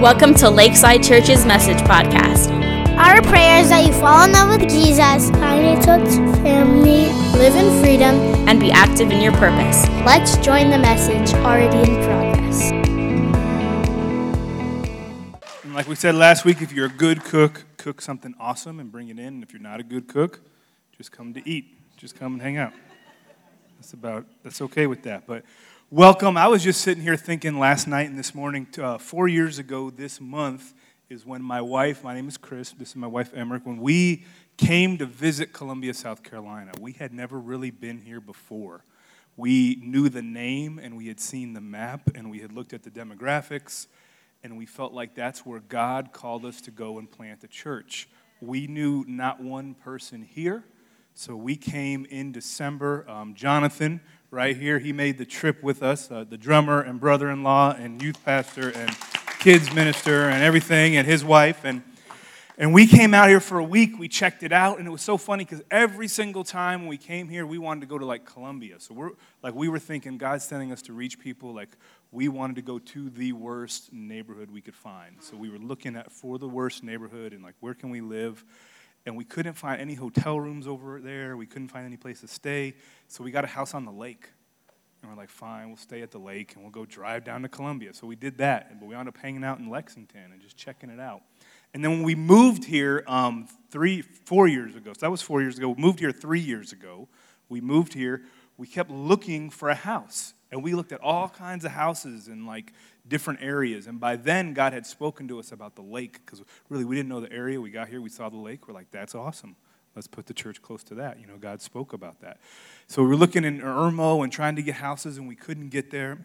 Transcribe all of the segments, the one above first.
Welcome to Lakeside Church's Message Podcast. Our prayer is that you fall in love with Jesus, find a church family, live in freedom, and be active in your purpose. Let's join the message already in progress. And like we said last week, if you're a good cook, cook something awesome and bring it in. And if you're not a good cook, just come to eat. Just come and hang out. That's okay with that, but welcome. I was just sitting here thinking last night and this morning, 4 years ago this month is when my name is Chris, this is my wife Emmerich, when we came to visit Columbia, South Carolina. We had never really been here before. We knew the name and we had seen the map and we had looked at the demographics and we felt like that's where God called us to go and plant a church. We knew not one person here, so we came in December. Jonathan, right here, he made the trip with us, the drummer and brother-in-law and youth pastor and kids minister and everything, and his wife. And we came out here for a week. We checked it out, and it was so funny because every single time we came here, we wanted to go to, Columbia. So we were thinking God's sending us to reach people. We wanted to go to the worst neighborhood we could find. So we were looking for the worst neighborhood and, where can we live? And we couldn't find any hotel rooms over there. We couldn't find any place to stay. So we got a house on the lake. And we're fine, we'll stay at the lake, and we'll go drive down to Columbia. So we did that. But we ended up hanging out in Lexington and just checking it out. And then when we moved here 4 years ago. So that was 4 years ago. We moved here 3 years ago. We moved here. We kept looking for a house. And we looked at all kinds of houses in, different areas. And by then, God had spoken to us about the lake because, really, we didn't know the area. We got here. We saw the lake. We're like, that's awesome. Let's put the church close to that. God spoke about that. So we were looking in Irmo and trying to get houses, and we couldn't get them.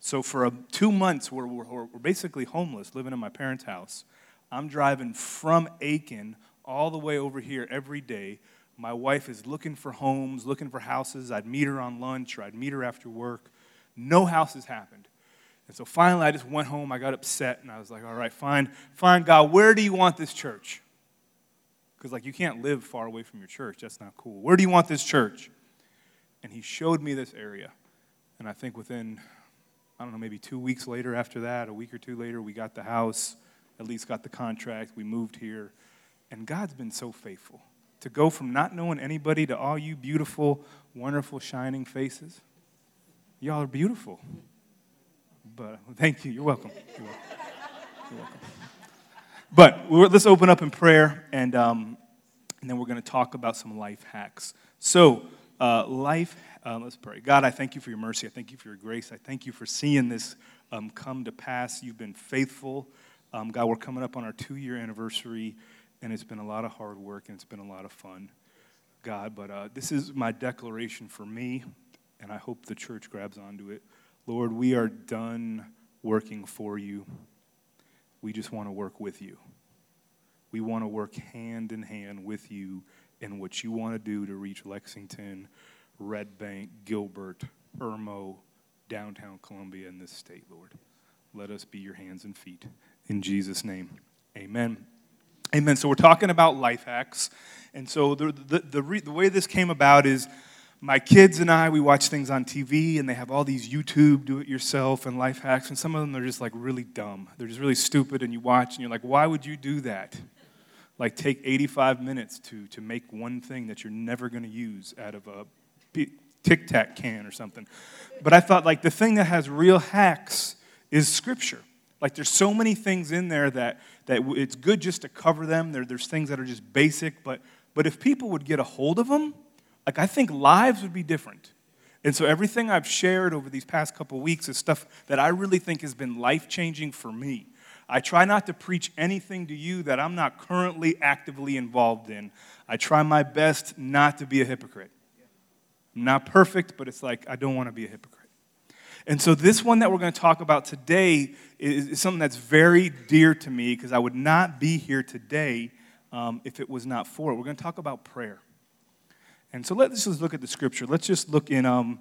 So for 2 months, we're basically homeless, living in my parents' house. I'm driving from Aiken all the way over here every day. My wife is looking for homes, looking for houses. I'd meet her on lunch or I'd meet her after work. No houses happened. And so finally I just went home. I got upset and I was like, all right, fine, God, where do you want this church? Because you can't live far away from your church. That's not cool. Where do you want this church? And he showed me this area. And I think within, maybe 2 weeks later after that, a week or two later, we got the house, at least got the contract. We moved here. And God's been so faithful. To go from not knowing anybody to all you beautiful, wonderful, shining faces. Y'all are beautiful. But thank you. You're welcome. You're welcome. You're welcome. But let's open up in prayer, and then we're going to talk about some life hacks. So, let's pray. God, I thank you for your mercy. I thank you for your grace. I thank you for seeing this come to pass. You've been faithful. God, we're coming up on our 2-year anniversary. And it's been a lot of hard work, and it's been a lot of fun, God. But this is my declaration for me, and I hope the church grabs onto it. Lord, we are done working for you. We just want to work with you. We want to work hand in hand with you in what you want to do to reach Lexington, Red Bank, Gilbert, Irmo, downtown Columbia, and this state, Lord. Let us be your hands and feet. In Jesus' name, amen. Amen. So we're talking about life hacks. And so the way this came about is my kids and I, we watch things on TV, and they have all these YouTube do-it-yourself and life hacks, and some of them are just really dumb. They're just really stupid, and you watch, and you're like, why would you do that? Take 85 minutes to make one thing that you're never going to use out of a Tic Tac can or something. But I thought, the thing that has real hacks is Scripture. There's so many things in there that it's good just to cover them. There's things that are just basic, but if people would get a hold of them, I think lives would be different. And so everything I've shared over these past couple weeks is stuff that I really think has been life-changing for me. I try not to preach anything to you that I'm not currently actively involved in. I try my best not to be a hypocrite. I'm not perfect, but it's I don't want to be a hypocrite. And so this one that we're going to talk about today is something that's very dear to me because I would not be here today if it was not for it. We're going to talk about prayer. And so let's just look at the Scripture. Let's just look in,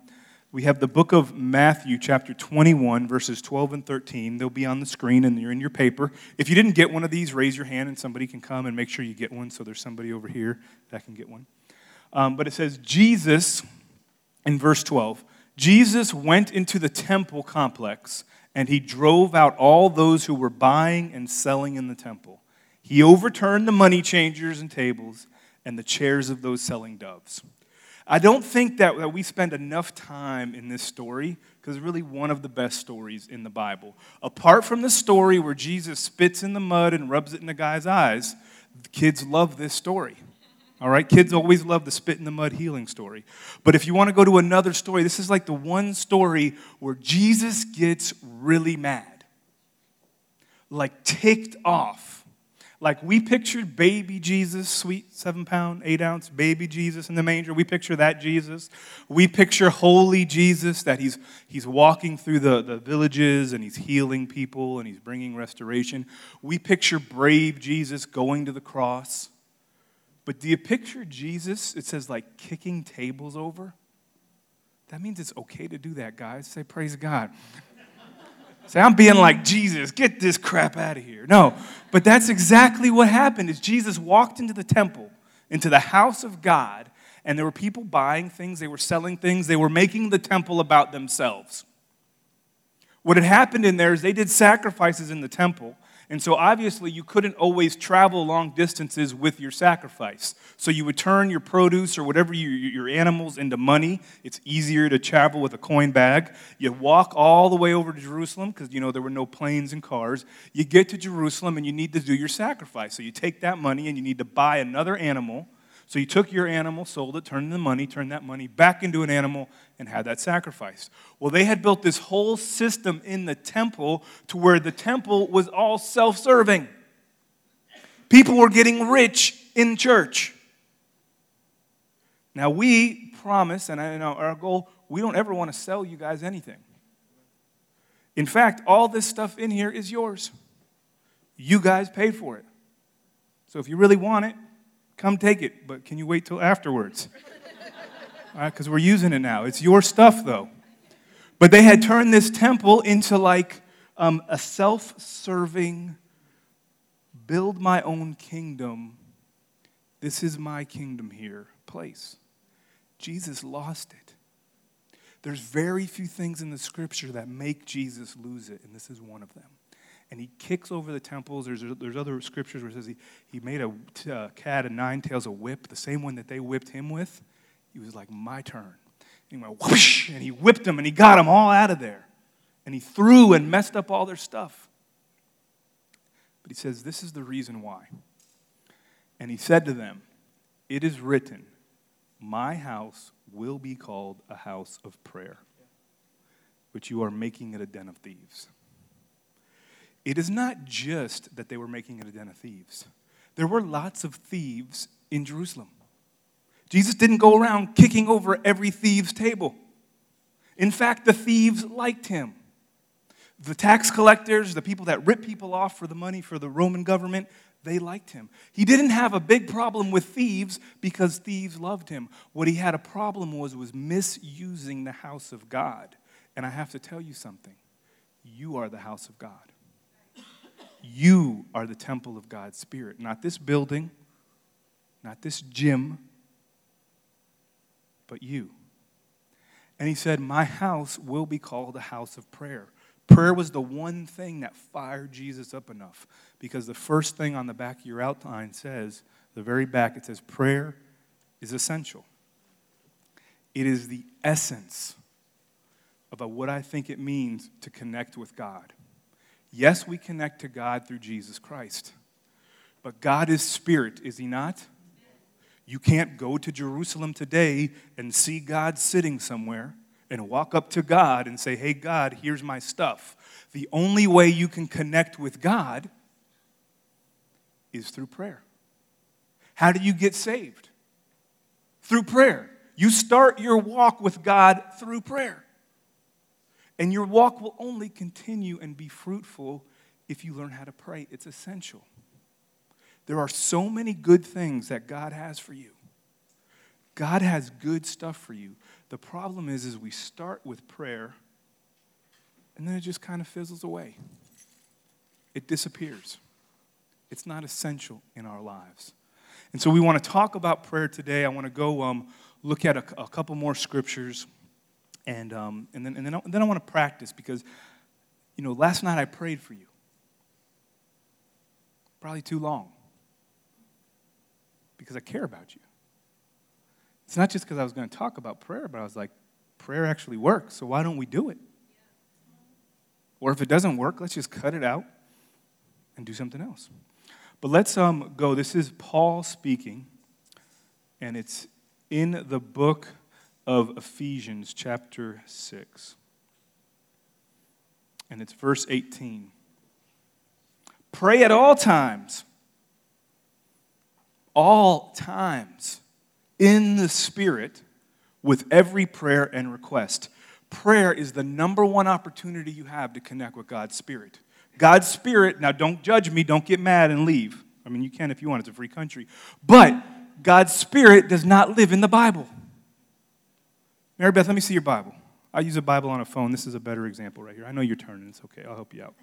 we have the book of Matthew, chapter 21, verses 12 and 13. They'll be on the screen and they're in your paper. If you didn't get one of these, raise your hand and somebody can come and make sure you get one. So there's somebody over here that can get one. But it says, Jesus, in verse 12, Jesus went into the temple complex and he drove out all those who were buying and selling in the temple. He overturned the money changers and tables and the chairs of those selling doves. I don't think that we spend enough time in this story because it's really one of the best stories in the Bible. Apart from the story where Jesus spits in the mud and rubs it in the guy's eyes, kids love this story. All right, kids always love the spit in the mud healing story. But if you want to go to another story, this is like the one story where Jesus gets really mad, like ticked off. Like we pictured baby Jesus, sweet 7-pound, 8-ounce baby Jesus in the manger. We picture that Jesus. We picture holy Jesus, that he's walking through the villages and he's healing people and he's bringing restoration. We picture brave Jesus going to the cross. But do you picture Jesus, it says, like kicking tables over? That means it's okay to do that, guys. Say, praise God. Say, I'm being like Jesus. Get this crap out of here. No, but that's exactly what happened is Jesus walked into the temple, into the house of God, and there were people buying things. They were selling things. They were making the temple about themselves. What had happened in there is they did sacrifices in the temple. And so obviously you couldn't always travel long distances with your sacrifice. So you would turn your produce or whatever your animals into money. It's easier to travel with a coin bag. You walk all the way over to Jerusalem because, you know, there were no planes and cars. You get to Jerusalem and you need to do your sacrifice. So you take that money and you need to buy another animal. So you took your animal, sold it, turned the money, turned that money back into an animal, and had that sacrificed. Well, they had built this whole system in the temple to where the temple was all self-serving. People were getting rich in church. Now, we promise, and I know our goal, we don't ever want to sell you guys anything. In fact, all this stuff in here is yours. You guys paid for it. So if you really want it, come take it, but can you wait till afterwards? All right, because we're using it now. It's your stuff, though. But they had turned this temple into like a self-serving, build my own kingdom, this is my kingdom here place. Jesus lost it. There's very few things in the scripture that make Jesus lose it, and this is one of them. And he kicks over the temples. There's other scriptures where it says he made a cat of nine tails a whip, the same one that they whipped him with. He was like, my turn. And he went whoosh, and he whipped them, and he got them all out of there. And he threw and messed up all their stuff. But he says, this is the reason why. And he said to them, it is written, my house will be called a house of prayer, but you are making it a den of thieves. It is not just that they were making it a den of thieves. There were lots of thieves in Jerusalem. Jesus didn't go around kicking over every thief's table. In fact, the thieves liked him. The tax collectors, the people that ripped people off for the money for the Roman government, they liked him. He didn't have a big problem with thieves because thieves loved him. What he had a problem was misusing the house of God. And I have to tell you something. You are the house of God. You are the temple of God's Spirit. Not this building, not this gym, but you. And he said, my house will be called a house of prayer. Prayer was the one thing that fired Jesus up enough because the first thing on the back of your outline says, the very back, it says prayer is essential. It is the essence about what I think it means to connect with God. Yes, we connect to God through Jesus Christ, but God is spirit, is he not? You can't go to Jerusalem today and see God sitting somewhere and walk up to God and say, hey, God, here's my stuff. The only way you can connect with God is through prayer. How do you get saved? Through prayer. You start your walk with God through prayer. And your walk will only continue and be fruitful if you learn how to pray. It's essential. There are so many good things that God has for you. God has good stuff for you. The problem is we start with prayer, and then it just kind of fizzles away. It disappears. It's not essential in our lives. And so we want to talk about prayer today. I want to go look at a couple more scriptures. And then I want to practice because you know, last night I prayed for you. Probably too long. Because I care about you. It's not just because I was going to talk about prayer, but I was like, prayer actually works, so why don't we do it? Or if it doesn't work, let's just cut it out and do something else. But let's go. This is Paul speaking, and it's in the book of Ephesians, chapter 6. And it's verse 18. Pray at all times. All times. In the Spirit, with every prayer and request. Prayer is the number one opportunity you have to connect with God's Spirit. God's Spirit, now don't judge me, don't get mad and leave. I mean, you can if you want, it's a free country. But God's Spirit does not live in the Bible. Mary Beth, let me see your Bible. I use a Bible on a phone. This is a better example right here. I know you're turning. It's okay. I'll help you out.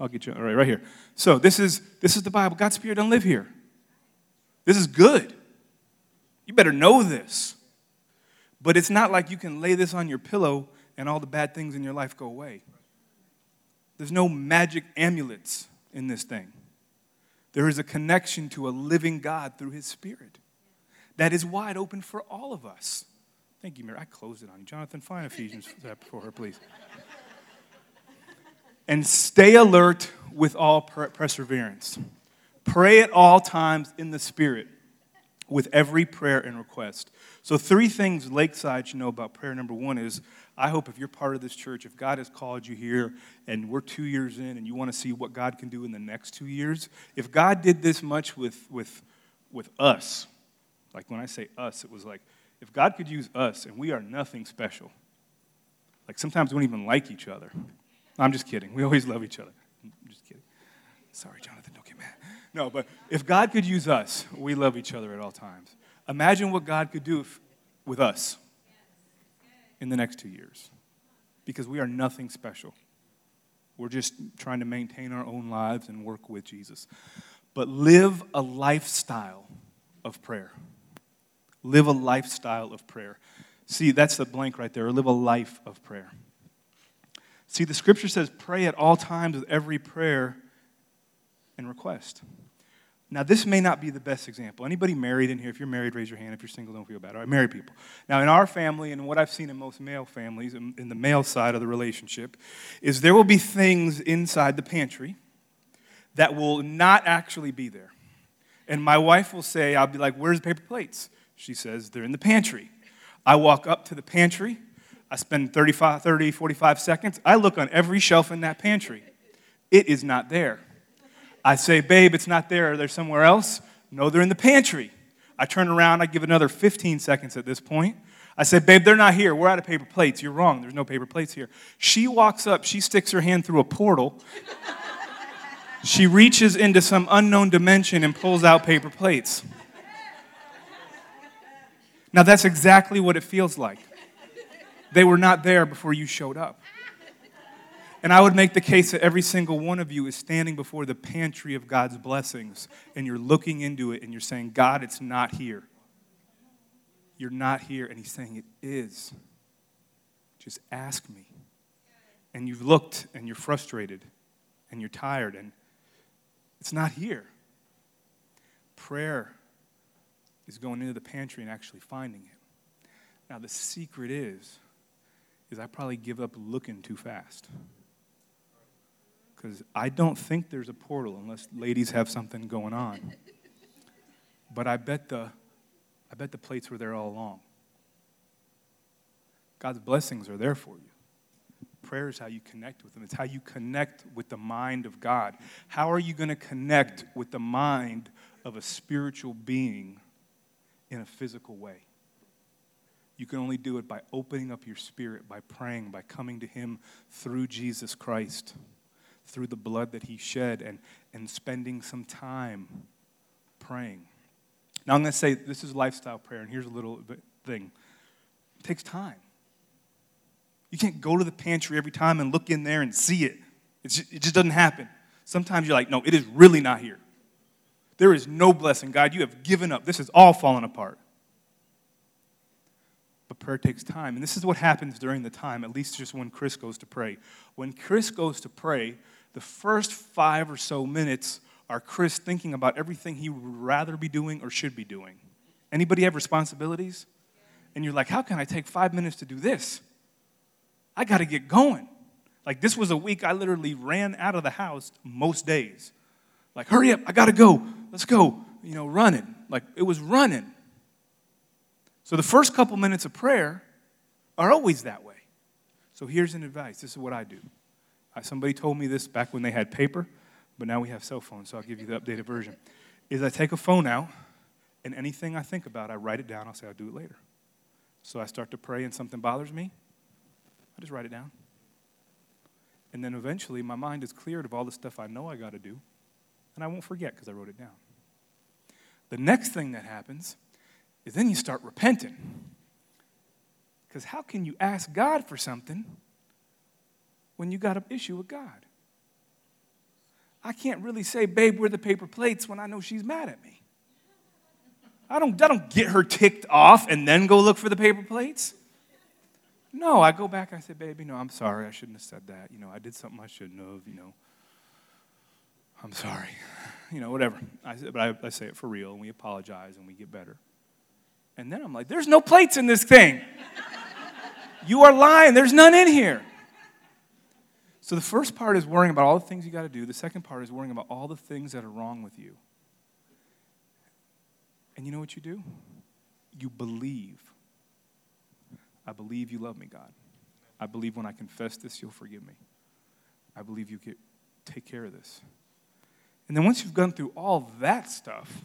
I'll get you. All right, right here. So this is the Bible. God's Spirit doesn't live here. This is good. You better know this. But it's not like you can lay this on your pillow and all the bad things in your life go away. There's no magic amulets in this thing. There is a connection to a living God through His Spirit that is wide open for all of us. Thank you, Mary. I closed it on you. Jonathan, find Ephesians for her, please. And stay alert with all perseverance. Pray at all times in the Spirit, with every prayer and request. So 3 things Lakeside should know about prayer. Number 1 is, I hope if you're part of this church, if God has called you here and we're 2 years in and you want to see what God can do in the next 2 years, if God did this much with us, like when I say us, it was like, if God could use us and we are nothing special, like sometimes we don't even like each other. I'm just kidding. We always love each other. I'm just kidding. Sorry, Jonathan, don't get mad. No, but if God could use us, we love each other at all times. Imagine what God could do with us in the next 2 years, because we are nothing special. We're just trying to maintain our own lives and work with Jesus. But live a lifestyle of prayer. Live a lifestyle of prayer. See, that's the blank right there. Live a life of prayer. See, the scripture says pray at all times with every prayer and request. Now, this may not be the best example. Anybody married in here? If you're married, raise your hand. If you're single, don't feel bad. All right, married people. Now, in our family, and what I've seen in most male families, in the male side of the relationship, is there will be things inside the pantry that will not actually be there. And my wife will say, I'll be like, where's the paper plates? She says, they're in the pantry. I walk up to the pantry. I spend 45 seconds. I look on every shelf in that pantry. It is not there. I say, babe, it's not there. Are they somewhere else? No, they're in the pantry. I turn around. I give another 15 seconds at this point. I say, babe, they're not here. We're out of paper plates. You're wrong. There's no paper plates here. She walks up. She sticks her hand through a portal. She reaches into some unknown dimension and pulls out paper plates. Now, that's exactly what it feels like. They were not there before you showed up. And I would make the case that every single one of you is standing before the pantry of God's blessings, and you're looking into it, and you're saying, God, it's not here. You're not here, and He's saying, it is. Just ask me. And you've looked, and you're frustrated, and you're tired, and it's not here. Prayer is going into the pantry and actually finding it. Now, the secret is I probably give up looking too fast. Because I don't think there's a portal unless ladies have something going on. But I bet the plates were there all along. God's blessings are there for you. Prayer is how you connect with them. It's how you connect with the mind of God. How are you going to connect with the mind of a spiritual being in a physical way? You can only do it by opening up your spirit, by praying, by coming to Him through Jesus Christ, through the blood that He shed, and spending some time praying. Now, I'm going to say this is lifestyle prayer, and here's a little thing. It takes time. You can't go to the pantry every time and look in there and see it. It just doesn't happen. Sometimes you're like, no, it is really not here. There is no blessing. God, you have given up. This is all fallen apart. but prayer takes time. And this is what happens during the time, at least just when Chris goes to pray. When Chris goes to pray, the first 5 or so minutes are Chris thinking about everything he would rather be doing or should be doing. Anybody have responsibilities? And you're like, how can I take 5 minutes to do this? I got to get going. Like, this was a week I literally ran out of the house most days. Like, hurry up, I got to go, let's go, you know, running. Like, it was running. So the first couple minutes of prayer are always that way. So here's an advice. This is what I do. Somebody told me this back when they had paper, but now we have cell phones, so I'll give you the updated version. Is I take a phone out, and anything I think about, I write it down. I'll say, I'll do it later. So I start to pray, and something bothers me. I just write it down. And then eventually, my mind is cleared of all the stuff I know I got to do, and I won't forget because I wrote it down. The next thing that happens is then you start repenting. Because how can you ask God for something when you got an issue with God? I can't really say, babe, where are the paper plates when I know she's mad at me. I don't get her ticked off and then go look for the paper plates. No, I go back, I say, babe, you know, I'm sorry, I shouldn't have said that. You know, I did something I shouldn't have, you know. I'm sorry. You know, whatever. But I say it for real, and we apologize, and we get better. And then I'm like, there's no plates in this thing. You are lying. There's none in here. So the first part is worrying about all the things you got to do. The second part is worrying about all the things that are wrong with you. And you know what you do? You believe. I believe you love me, God. I believe when I confess this, you'll forgive me. I believe you can take care of this. And then once you've gone through all that stuff,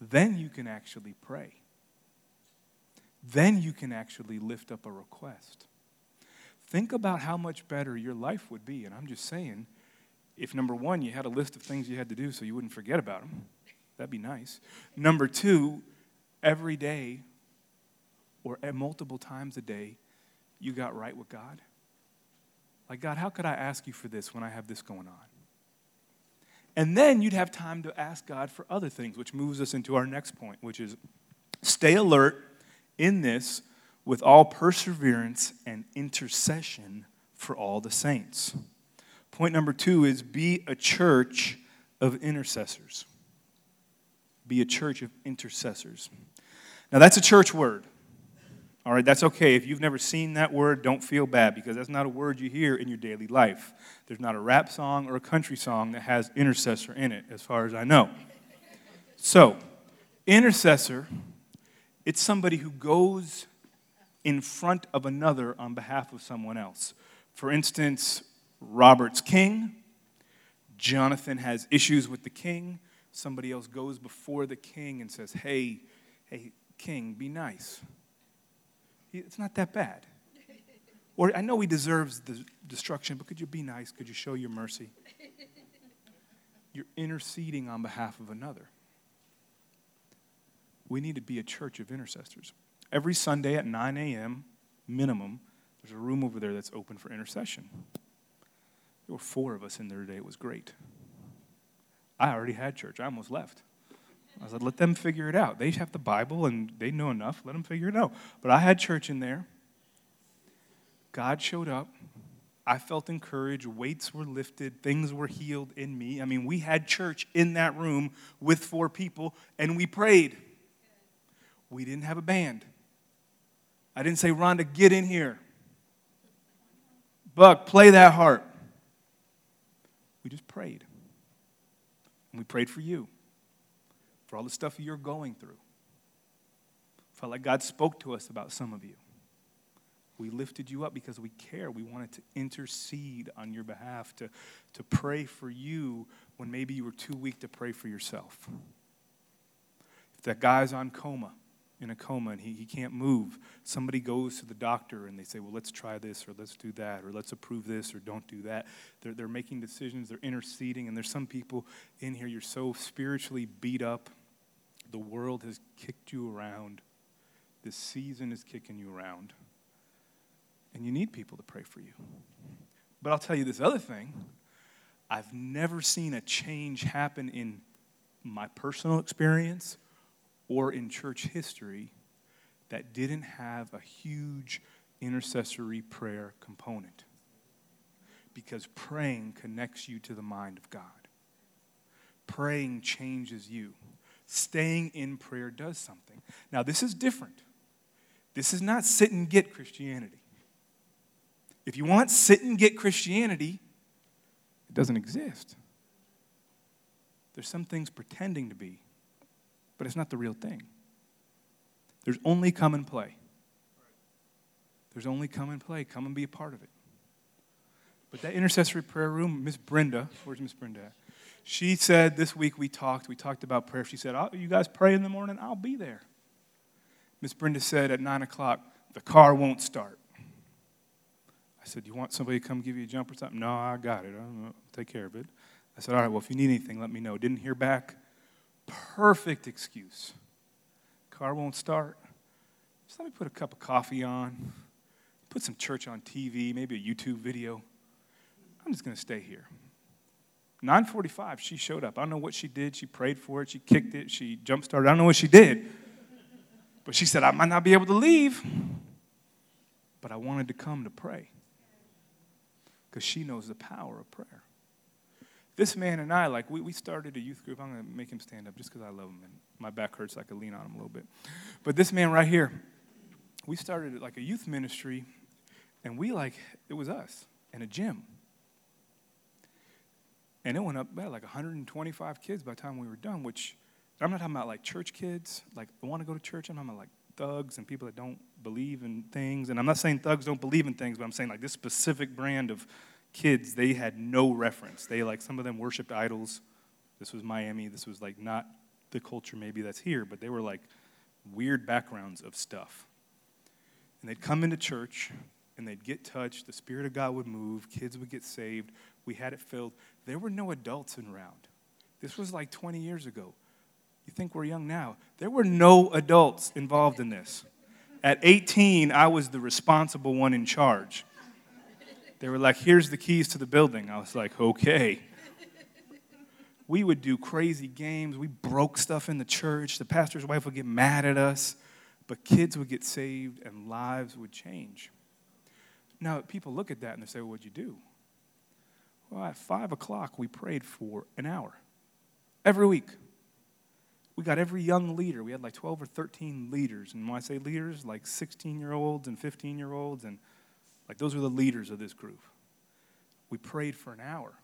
then you can actually pray. Then you can actually lift up a request. Think about how much better your life would be. And I'm just saying, if 1, you had a list of things you had to do so you wouldn't forget about them, that'd be nice. 2, every day or multiple times a day, you got right with God. Like, God, how could I ask you for this when I have this going on? And then you'd have time to ask God for other things, which moves us into our next point, which is stay alert in this with all perseverance and intercession for all the saints. Point 2 is be a church of intercessors. Be a church of intercessors. Now, that's a church word. All right, that's okay. If you've never seen that word, don't feel bad, because that's not a word you hear in your daily life. There's not a rap song or a country song that has intercessor in it, as far as I know. So, intercessor, it's somebody who goes in front of another on behalf of someone else. For instance, Robert's king. Jonathan has issues with the king. Somebody else goes before the king and says, hey, king, be nice. It's not that bad. Or I know he deserves the destruction, but could you be nice? Could you show your mercy? You're interceding on behalf of another. We need to be a church of intercessors. Every Sunday at 9 a.m. minimum, there's a room over there that's open for intercession. There were 4 of us in there today. It was great. I already had church. I almost left. I said, let them figure it out. They have the Bible, and they know enough. Let them figure it out. But I had church in there. God showed up. I felt encouraged. Weights were lifted. Things were healed in me. I mean, we had church in that room with 4 people, and we prayed. We didn't have a band. I didn't say, Rhonda, get in here. Buck, play that harp. We just prayed. And we prayed for you. For all the stuff you're going through. Felt like God spoke to us about some of you. We lifted you up because we care. We wanted to intercede on your behalf, to pray for you when maybe you were too weak to pray for yourself. If that guy's in a coma, and he can't move, somebody goes to the doctor and they say, well, let's try this, or let's do that, or let's approve this, or don't do that. They're making decisions, they're interceding, and there's some people in here, you're so spiritually beat up. The world has kicked you around. The season is kicking you around. And you need people to pray for you. But I'll tell you this other thing. I've never seen a change happen in my personal experience or in church history that didn't have a huge intercessory prayer component. Because praying connects you to the mind of God. Praying changes you. Staying in prayer does something. Now, this is different. This is not sit and get Christianity. If you want sit and get Christianity, it doesn't exist. There's some things pretending to be, but it's not the real thing. There's only come and play. There's only come and play. Come and be a part of it. But that intercessory prayer room, Miss Brenda, where's Miss Brenda at? She said this week we talked about prayer. She said, you guys pray in the morning? I'll be there. Miss Brenda said at 9 o'clock, the car won't start. I said, you want somebody to come give you a jump or something? No, I got it. I'll take care of it. I said, all right, well, if you need anything, let me know. Didn't hear back. Perfect excuse. Car won't start. Just let me put a cup of coffee on. Put some church on TV, maybe a YouTube video. I'm just going to stay here. 9:45, she showed up. I don't know what she did. She prayed for it. She kicked it. She jump-started. I don't know what she did. But she said, I might not be able to leave, but I wanted to come to pray because she knows the power of prayer. This man and I, we started a youth group. I'm going to make him stand up just because I love him, and my back hurts, so I could lean on him a little bit. But this man right here, we started a youth ministry, and it was us and a gym. And it went up about 125 kids by the time we were done, which I'm not talking about church kids, that want to go to church. I'm talking about thugs and people that don't believe in things. And I'm not saying thugs don't believe in things, but I'm saying this specific brand of kids, they had no reference. They some of them worshiped idols. This was Miami. This was not the culture maybe that's here, but they were weird backgrounds of stuff. And they'd come into church and they'd get touched. The Spirit of God would move. Kids would get saved. We had it filled. There were no adults around. This was 20 years ago. You think we're young now. There were no adults involved in this. At 18, I was the responsible one in charge. They were here's the keys to the building. I was okay. We would do crazy games. We broke stuff in the church. The pastor's wife would get mad at us. But kids would get saved and lives would change. Now, people look at that and they say, well, what'd you do? Well, at 5 o'clock, we prayed for an hour every week. We got every young leader. We had 12 or 13 leaders. And when I say leaders, 16-year-olds and 15-year-olds. And those were the leaders of this group. We prayed for an hour.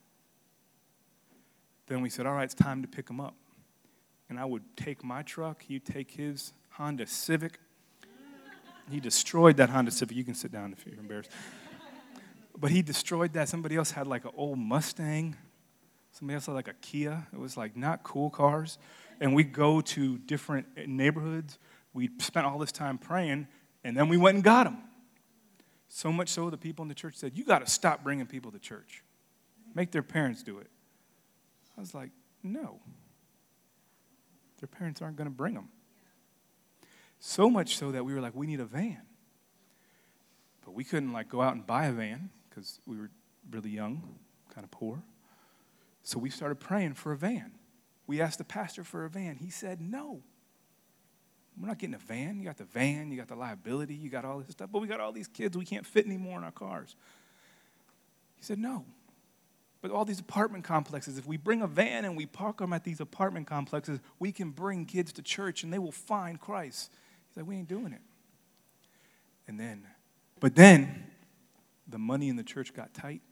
Then we said, all right, it's time to pick them up. And I would take my truck. He'd take his Honda Civic. He destroyed that Honda Civic. You can sit down if you're embarrassed. But he destroyed that. Somebody else had an old Mustang. Somebody else had a Kia. It was not cool cars. And we'd go to different neighborhoods. We spent all this time praying, and then we went and got them. So much so, the people in the church said, you got to stop bringing people to church. Make their parents do it. I was no. Their parents aren't going to bring them. So much so that we were we need a van. But we couldn't, go out and buy a van because we were really young, kind of poor. So we started praying for a van. We asked the pastor for a van. He said, no, we're not getting a van. You got the van, you got the liability, you got all this stuff, but we got all these kids. We can't fit any more in our cars. He said, no, but all these apartment complexes, if we bring a van and we park them at these apartment complexes, we can bring kids to church and they will find Christ. He's we ain't doing it. But then the money in the church got tight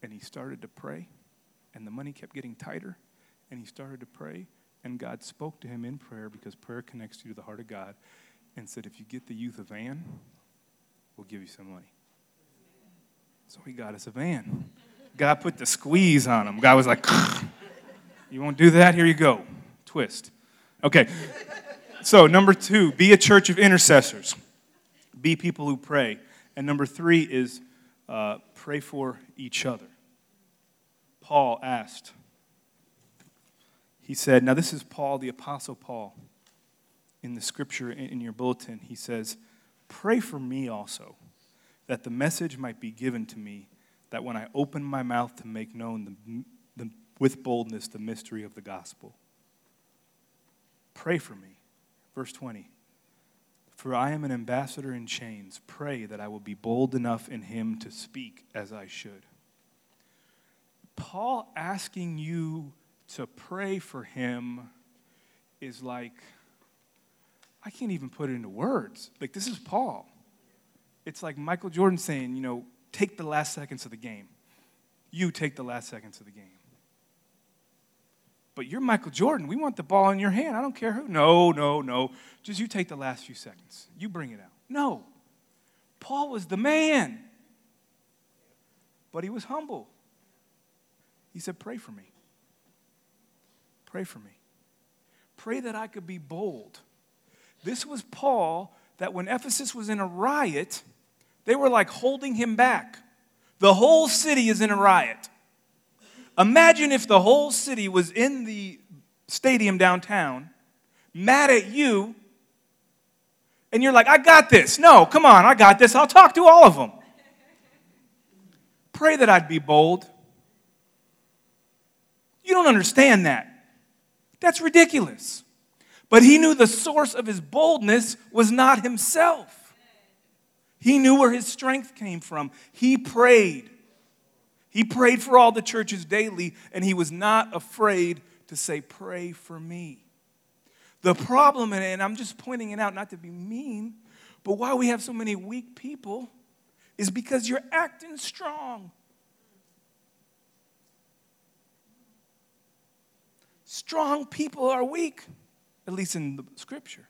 and he started to pray and the money kept getting tighter. And he started to pray, and God spoke to him in prayer because prayer connects you to the heart of God and said, if you get the youth a van, we'll give you some money. So he got us a van. God put the squeeze on him. God was you won't do that? Here you go. Twist. Okay. So 2, be a church of intercessors. Be people who pray. And 3 is pray for each other. Paul asked. He said, now this is Paul, the Apostle Paul, in the scripture in your bulletin. He says, pray for me also, that the message might be given to me, that when I open my mouth to make known with boldness the mystery of the gospel. Pray for me. Verse 20. For I am an ambassador in chains. Pray that I will be bold enough in him to speak as I should." Paul asking you to pray for him is like, I can't even put it into words. Like, this is Paul. It's like Michael Jordan saying, you know, take the last seconds of the game. You take the last seconds of the game. But you're Michael Jordan. We want the ball in your hand. I don't care who. No. Just you take the last few seconds. You bring it out. No. Paul was the man. But he was humble. He said, pray for me. Pray for me. Pray that I could be bold. This was Paul that when Ephesus was in a riot, they were like holding him back. The whole city is in a riot. Imagine if the whole city was in the stadium downtown, mad at you, and you're like, I got this. No, come on, I got this. I'll talk to all of them. Pray that I'd be bold. You don't understand that. That's ridiculous. But he knew the source of his boldness was not himself. He knew where his strength came from. He prayed. He prayed for all the churches daily, and he was not afraid to say, pray for me. The problem, and I'm just pointing it out not to be mean, but why we have so many weak people is because you're acting strong. Strong people are weak, at least in the Scripture.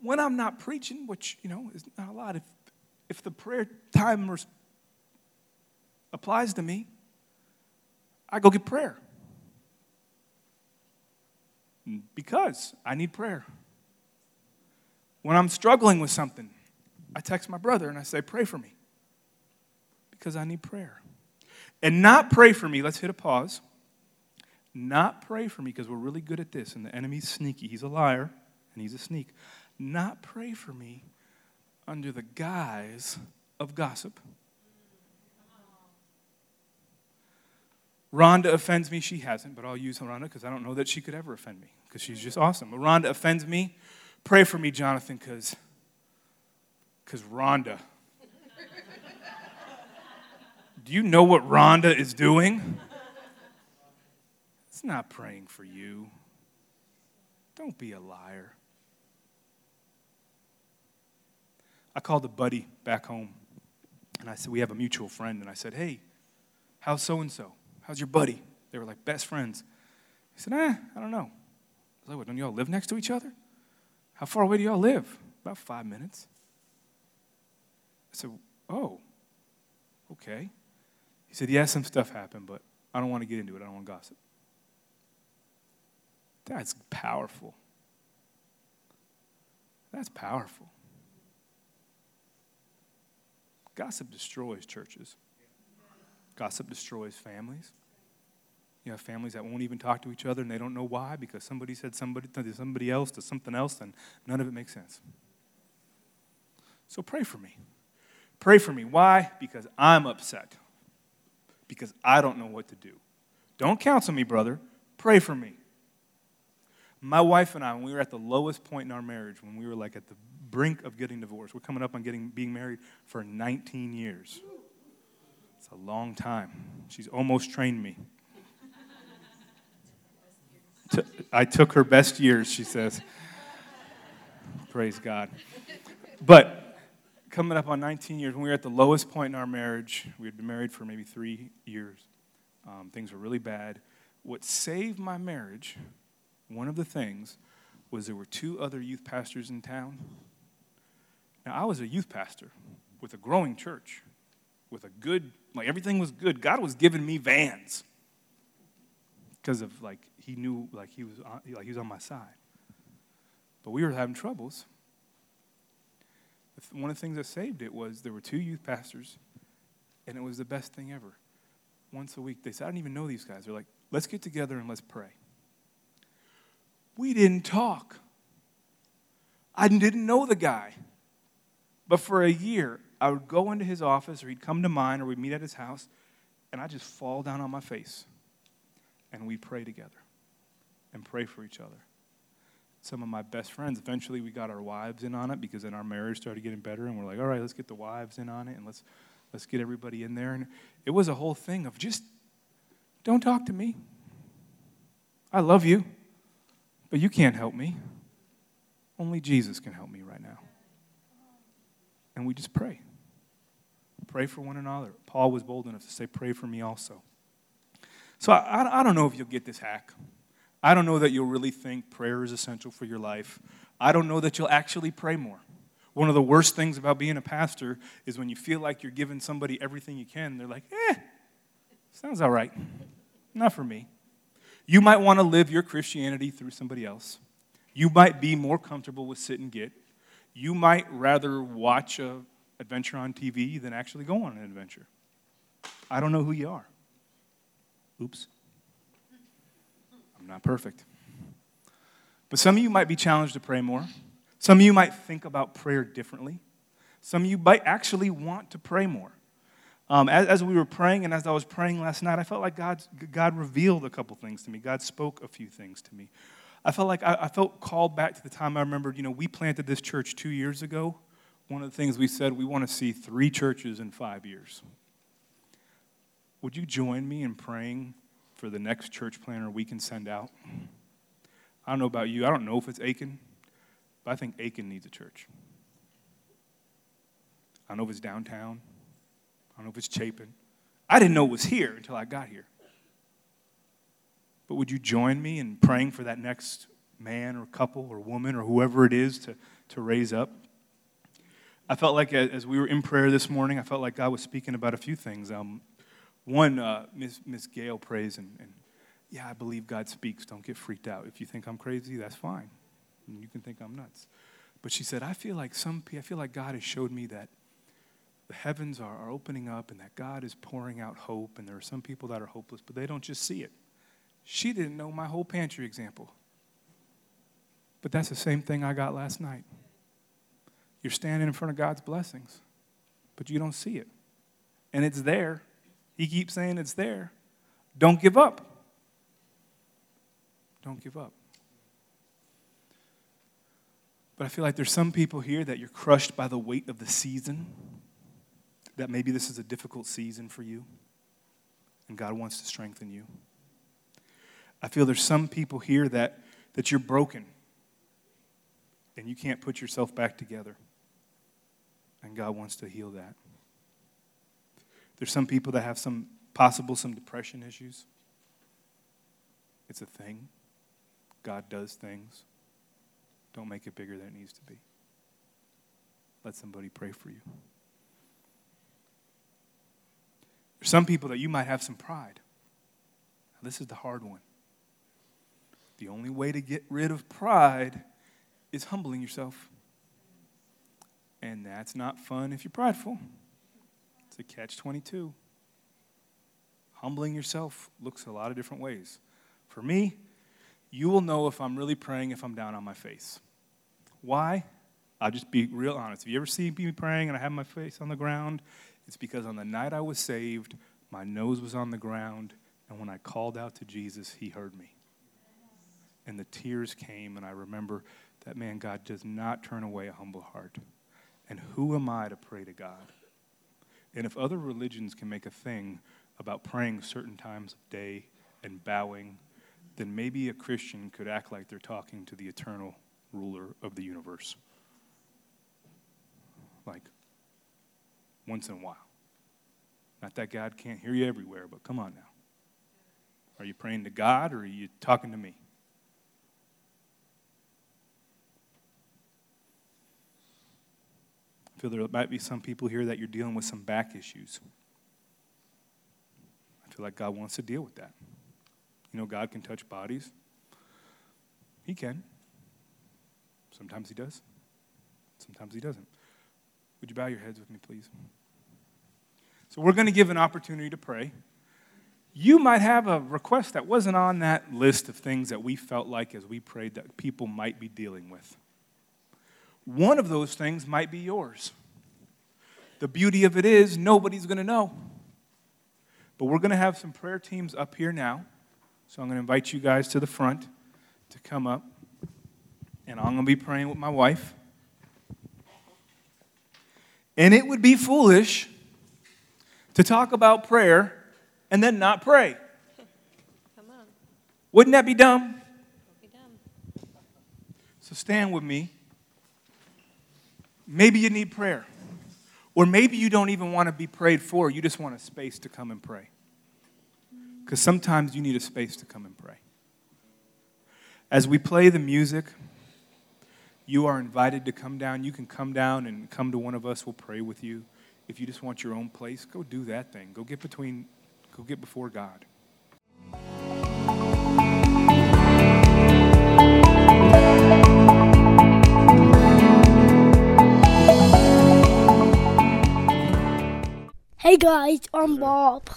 When I'm not preaching, which, you know, is not a lot, if the prayer time applies to me, I go get prayer. Because I need prayer. When I'm struggling with something, I text my brother and I say, pray for me. Because I need prayer. And not pray for me, let's hit a pause. Not pray for me, because we're really good at this, and the enemy's sneaky. He's a liar, and he's a sneak. Not pray for me under the guise of gossip. Rhonda offends me. She hasn't, but I'll use Rhonda because I don't know that she could ever offend me because she's just awesome. But Rhonda offends me. Pray for me, Jonathan, because Rhonda. Do you know what Rhonda is doing? It's not praying for you. Don't be a liar. I called a buddy back home, and I said, we have a mutual friend, and I said, hey, how's so-and-so? How's your buddy? They were like best friends. He said, I don't know. I was like, what, don't you all live next to each other? How far away do you all live? About 5 minutes. I said, oh, okay. He said, yeah, some stuff happened, but I don't want to get into it. I don't want to gossip. That's powerful. That's powerful. Gossip destroys churches. Gossip destroys families. You have families that won't even talk to each other, and they don't know why, because somebody said somebody to somebody else to something else, and none of it makes sense. So pray for me. Pray for me. Why? Because I'm upset. Because I don't know what to do. Don't counsel me, brother. Pray for me. My wife and I, when we were at the lowest point in our marriage, when we were like at the brink of getting divorced. We're coming up on being married for 19 years. It's a long time. She's almost trained me. I took her best years, she says. Praise God. But coming up on 19 years, when we were at the lowest point in our marriage, we had been married for maybe 3 years. Things were really bad. What saved my marriage, one of the things, was there were 2 other youth pastors in town. Now, I was a youth pastor with a growing church, with a good, like, everything was good. God was giving me vans because of, like, he knew, like, he was on my side. But we were having troubles. One of the things that saved it was there were 2 youth pastors, and it was the best thing ever. Once a week, they said, I don't even know these guys. They're like, let's get together and let's pray. We didn't talk. I didn't know the guy. But for a year, I would go into his office, or he'd come to mine, or we'd meet at his house, and I'd just fall down on my face. And we'd pray together and pray for each other. some of my best friends. Eventually, we got our wives in on it because then our marriage started getting better, and we're like, all right, let's get the wives in on it, and let's get everybody in there. And it was a whole thing of just, don't talk to me. I love you, but you can't help me. Only Jesus can help me right now. And we just pray. Pray for one another. Paul was bold enough to say, pray for me also. So I don't know if you'll get this hack. I don't know that you'll really think prayer is essential for your life. I don't know that you'll actually pray more. One of the worst things about being a pastor is when you feel like you're giving somebody everything you can, they're like, sounds all right. Not for me. You might want to live your Christianity through somebody else. You might be more comfortable with sit and get. You might rather watch an adventure on TV than actually go on an adventure. I don't know who you are. Oops. I'm not perfect. But some of you might be challenged to pray more. Some of you might think about prayer differently. Some of you might actually want to pray more. As we were praying and as I was praying last night, I felt like God revealed a couple things to me. God spoke a few things to me. I felt like I felt called back to the time I remembered, we planted this church 2 years ago. One of the things we said, we want to see 3 churches in 5 years. Would you join me in praying for the next church planner we can send out? I don't know about you. I don't know if it's Aiken, but I think Aiken needs a church. I don't know if it's downtown. I don't know if it's Chapin. I didn't know it was here until I got here. But would you join me in praying for that next man or couple or woman or whoever it is to raise up? I felt like as we were in prayer this morning, I felt like God was speaking about a few things. One, Miss Gail prays, and I believe God speaks. Don't get freaked out. If you think I'm crazy, that's fine. You can think I'm nuts. But she said, I feel like God has showed me that the heavens are opening up and that God is pouring out hope, and there are some people that are hopeless, but they don't just see it. She didn't know my whole pantry example. But that's the same thing I got last night. You're standing in front of God's blessings, but you don't see it. And it's there. He keeps saying it's there. Don't give up. Don't give up. But I feel like there's some people here that you're crushed by the weight of the season, that maybe this is a difficult season for you, and God wants to strengthen you. I feel there's some people here that you're broken, and you can't put yourself back together, and God wants to heal that. There's some people that have some depression issues. It's a thing. God does things. Don't make it bigger than it needs to be. Let somebody pray for you. There's some people that you might have some pride. Now, this is the hard one. The only way to get rid of pride is humbling yourself. And that's not fun if you're prideful. It's a catch-22. Humbling yourself looks a lot of different ways. For me, you will know if I'm really praying if I'm down on my face. Why? I'll just be real honest. If you ever see me praying and I have my face on the ground, it's because on the night I was saved, my nose was on the ground, and when I called out to Jesus, he heard me. And the tears came, and I remember that, man, God does not turn away a humble heart. And who am I to pray to God? And if other religions can make a thing about praying certain times of day and bowing, then maybe a Christian could act like they're talking to the eternal ruler of the universe. Like, once in a while. Not that God can't hear you everywhere, but come on now. Are you praying to God or are you talking to me? I feel there might be some people here that you're dealing with some back issues. I feel like God wants to deal with that. God can touch bodies. He can. Sometimes he does. Sometimes he doesn't. Would you bow your heads with me, please? So we're going to give an opportunity to pray. You might have a request that wasn't on that list of things that we felt like as we prayed that people might be dealing with. One of those things might be yours. The beauty of it is nobody's going to know. But we're going to have some prayer teams up here now. So I'm going to invite you guys to the front to come up. and I'm going to be praying with my wife. And it would be foolish to talk about prayer and then not pray. Come on. Wouldn't that be dumb? It'd be dumb. So stand with me. Maybe you need prayer. Or maybe you don't even want to be prayed for. You just want a space to come and pray. Because sometimes you need a space to come and pray. As we play the music, you are invited to come down. You can come down and come to one of us. We'll pray with you. If you just want your own place, go do that thing. Go get before God. Hey guys, I'm Bob.